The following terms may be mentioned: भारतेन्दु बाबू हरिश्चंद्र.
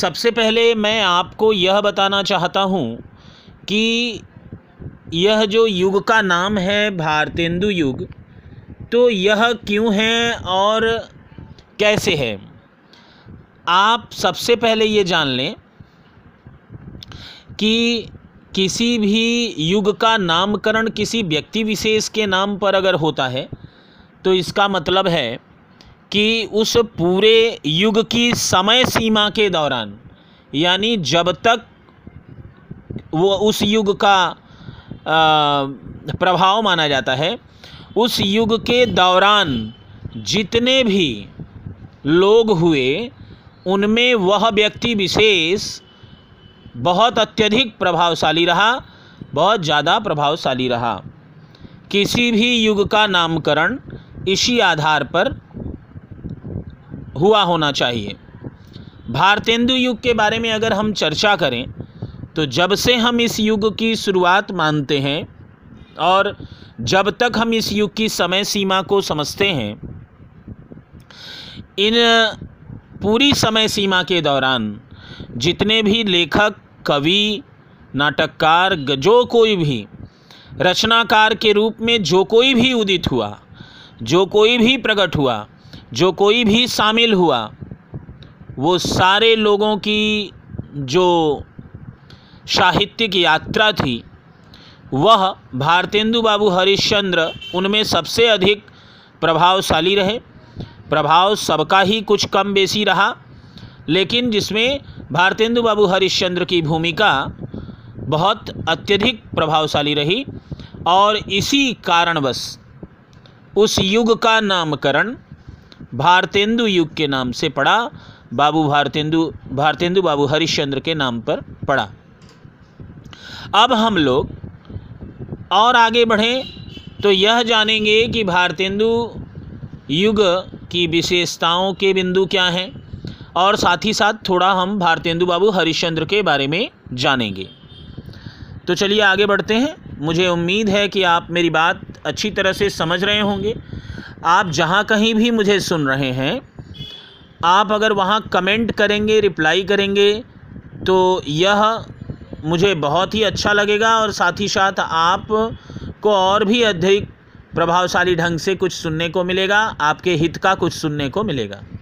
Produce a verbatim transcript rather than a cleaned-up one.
सबसे पहले मैं आपको यह बताना चाहता हूँ कि यह जो युग का नाम है भारतेन्दु युग, तो यह क्यों है और कैसे है। आप सबसे पहले ये जान लें कि किसी भी युग का नामकरण किसी व्यक्ति विशेष के नाम पर अगर होता है तो इसका मतलब है कि उस पूरे युग की समय सीमा के दौरान, यानी जब तक वो उस युग का आ, प्रभाव माना जाता है, उस युग के दौरान जितने भी लोग हुए उनमें वह व्यक्ति विशेष बहुत अत्यधिक प्रभावशाली रहा, बहुत ज़्यादा प्रभावशाली रहा। किसी भी युग का नामकरण इसी आधार पर हुआ होना चाहिए। भारतेन्दु युग के बारे में अगर हम चर्चा करें तो जब से हम इस युग की शुरुआत मानते हैं और जब तक हम इस युग की समय सीमा को समझते हैं, इन पूरी समय सीमा के दौरान जितने भी लेखक, कवि, नाटककार, जो कोई भी रचनाकार के रूप में जो कोई भी उदित हुआ, जो कोई भी प्रकट हुआ, जो कोई भी शामिल हुआ, वो सारे लोगों की जो साहित्यिक यात्रा थी वह भारतेन्दु बाबू हरिश्चंद्र उनमें सबसे अधिक प्रभावशाली रहे। प्रभाव सबका ही कुछ कम बेसी रहा, लेकिन जिसमें भारतेन्दु बाबू हरिश्चंद्र की भूमिका बहुत अत्यधिक प्रभावशाली रही और इसी कारणवश उस युग का नामकरण भारतेन्दु युग के नाम से पड़ा, बाबू भारतेन्दु भारतेन्दु बाबू हरिश्चंद्र के नाम पर पड़ा। अब हम लोग और आगे बढ़ें तो यह जानेंगे कि भारतेन्दु युग की विशेषताओं के बिंदु क्या हैं और साथ ही साथ थोड़ा हम भारतेन्दु बाबू हरिश्चंद्र के बारे में जानेंगे। तो चलिए आगे बढ़ते हैं। मुझे उम्मीद है कि आप मेरी बात अच्छी तरह से समझ रहे होंगे। आप जहाँ कहीं भी मुझे सुन रहे हैं, आप अगर वहाँ कमेंट करेंगे, रिप्लाई करेंगे तो यह मुझे बहुत ही अच्छा लगेगा और साथ ही साथ आप को और भी अधिक प्रभावशाली ढंग से कुछ सुनने को मिलेगा, आपके हित का कुछ सुनने को मिलेगा।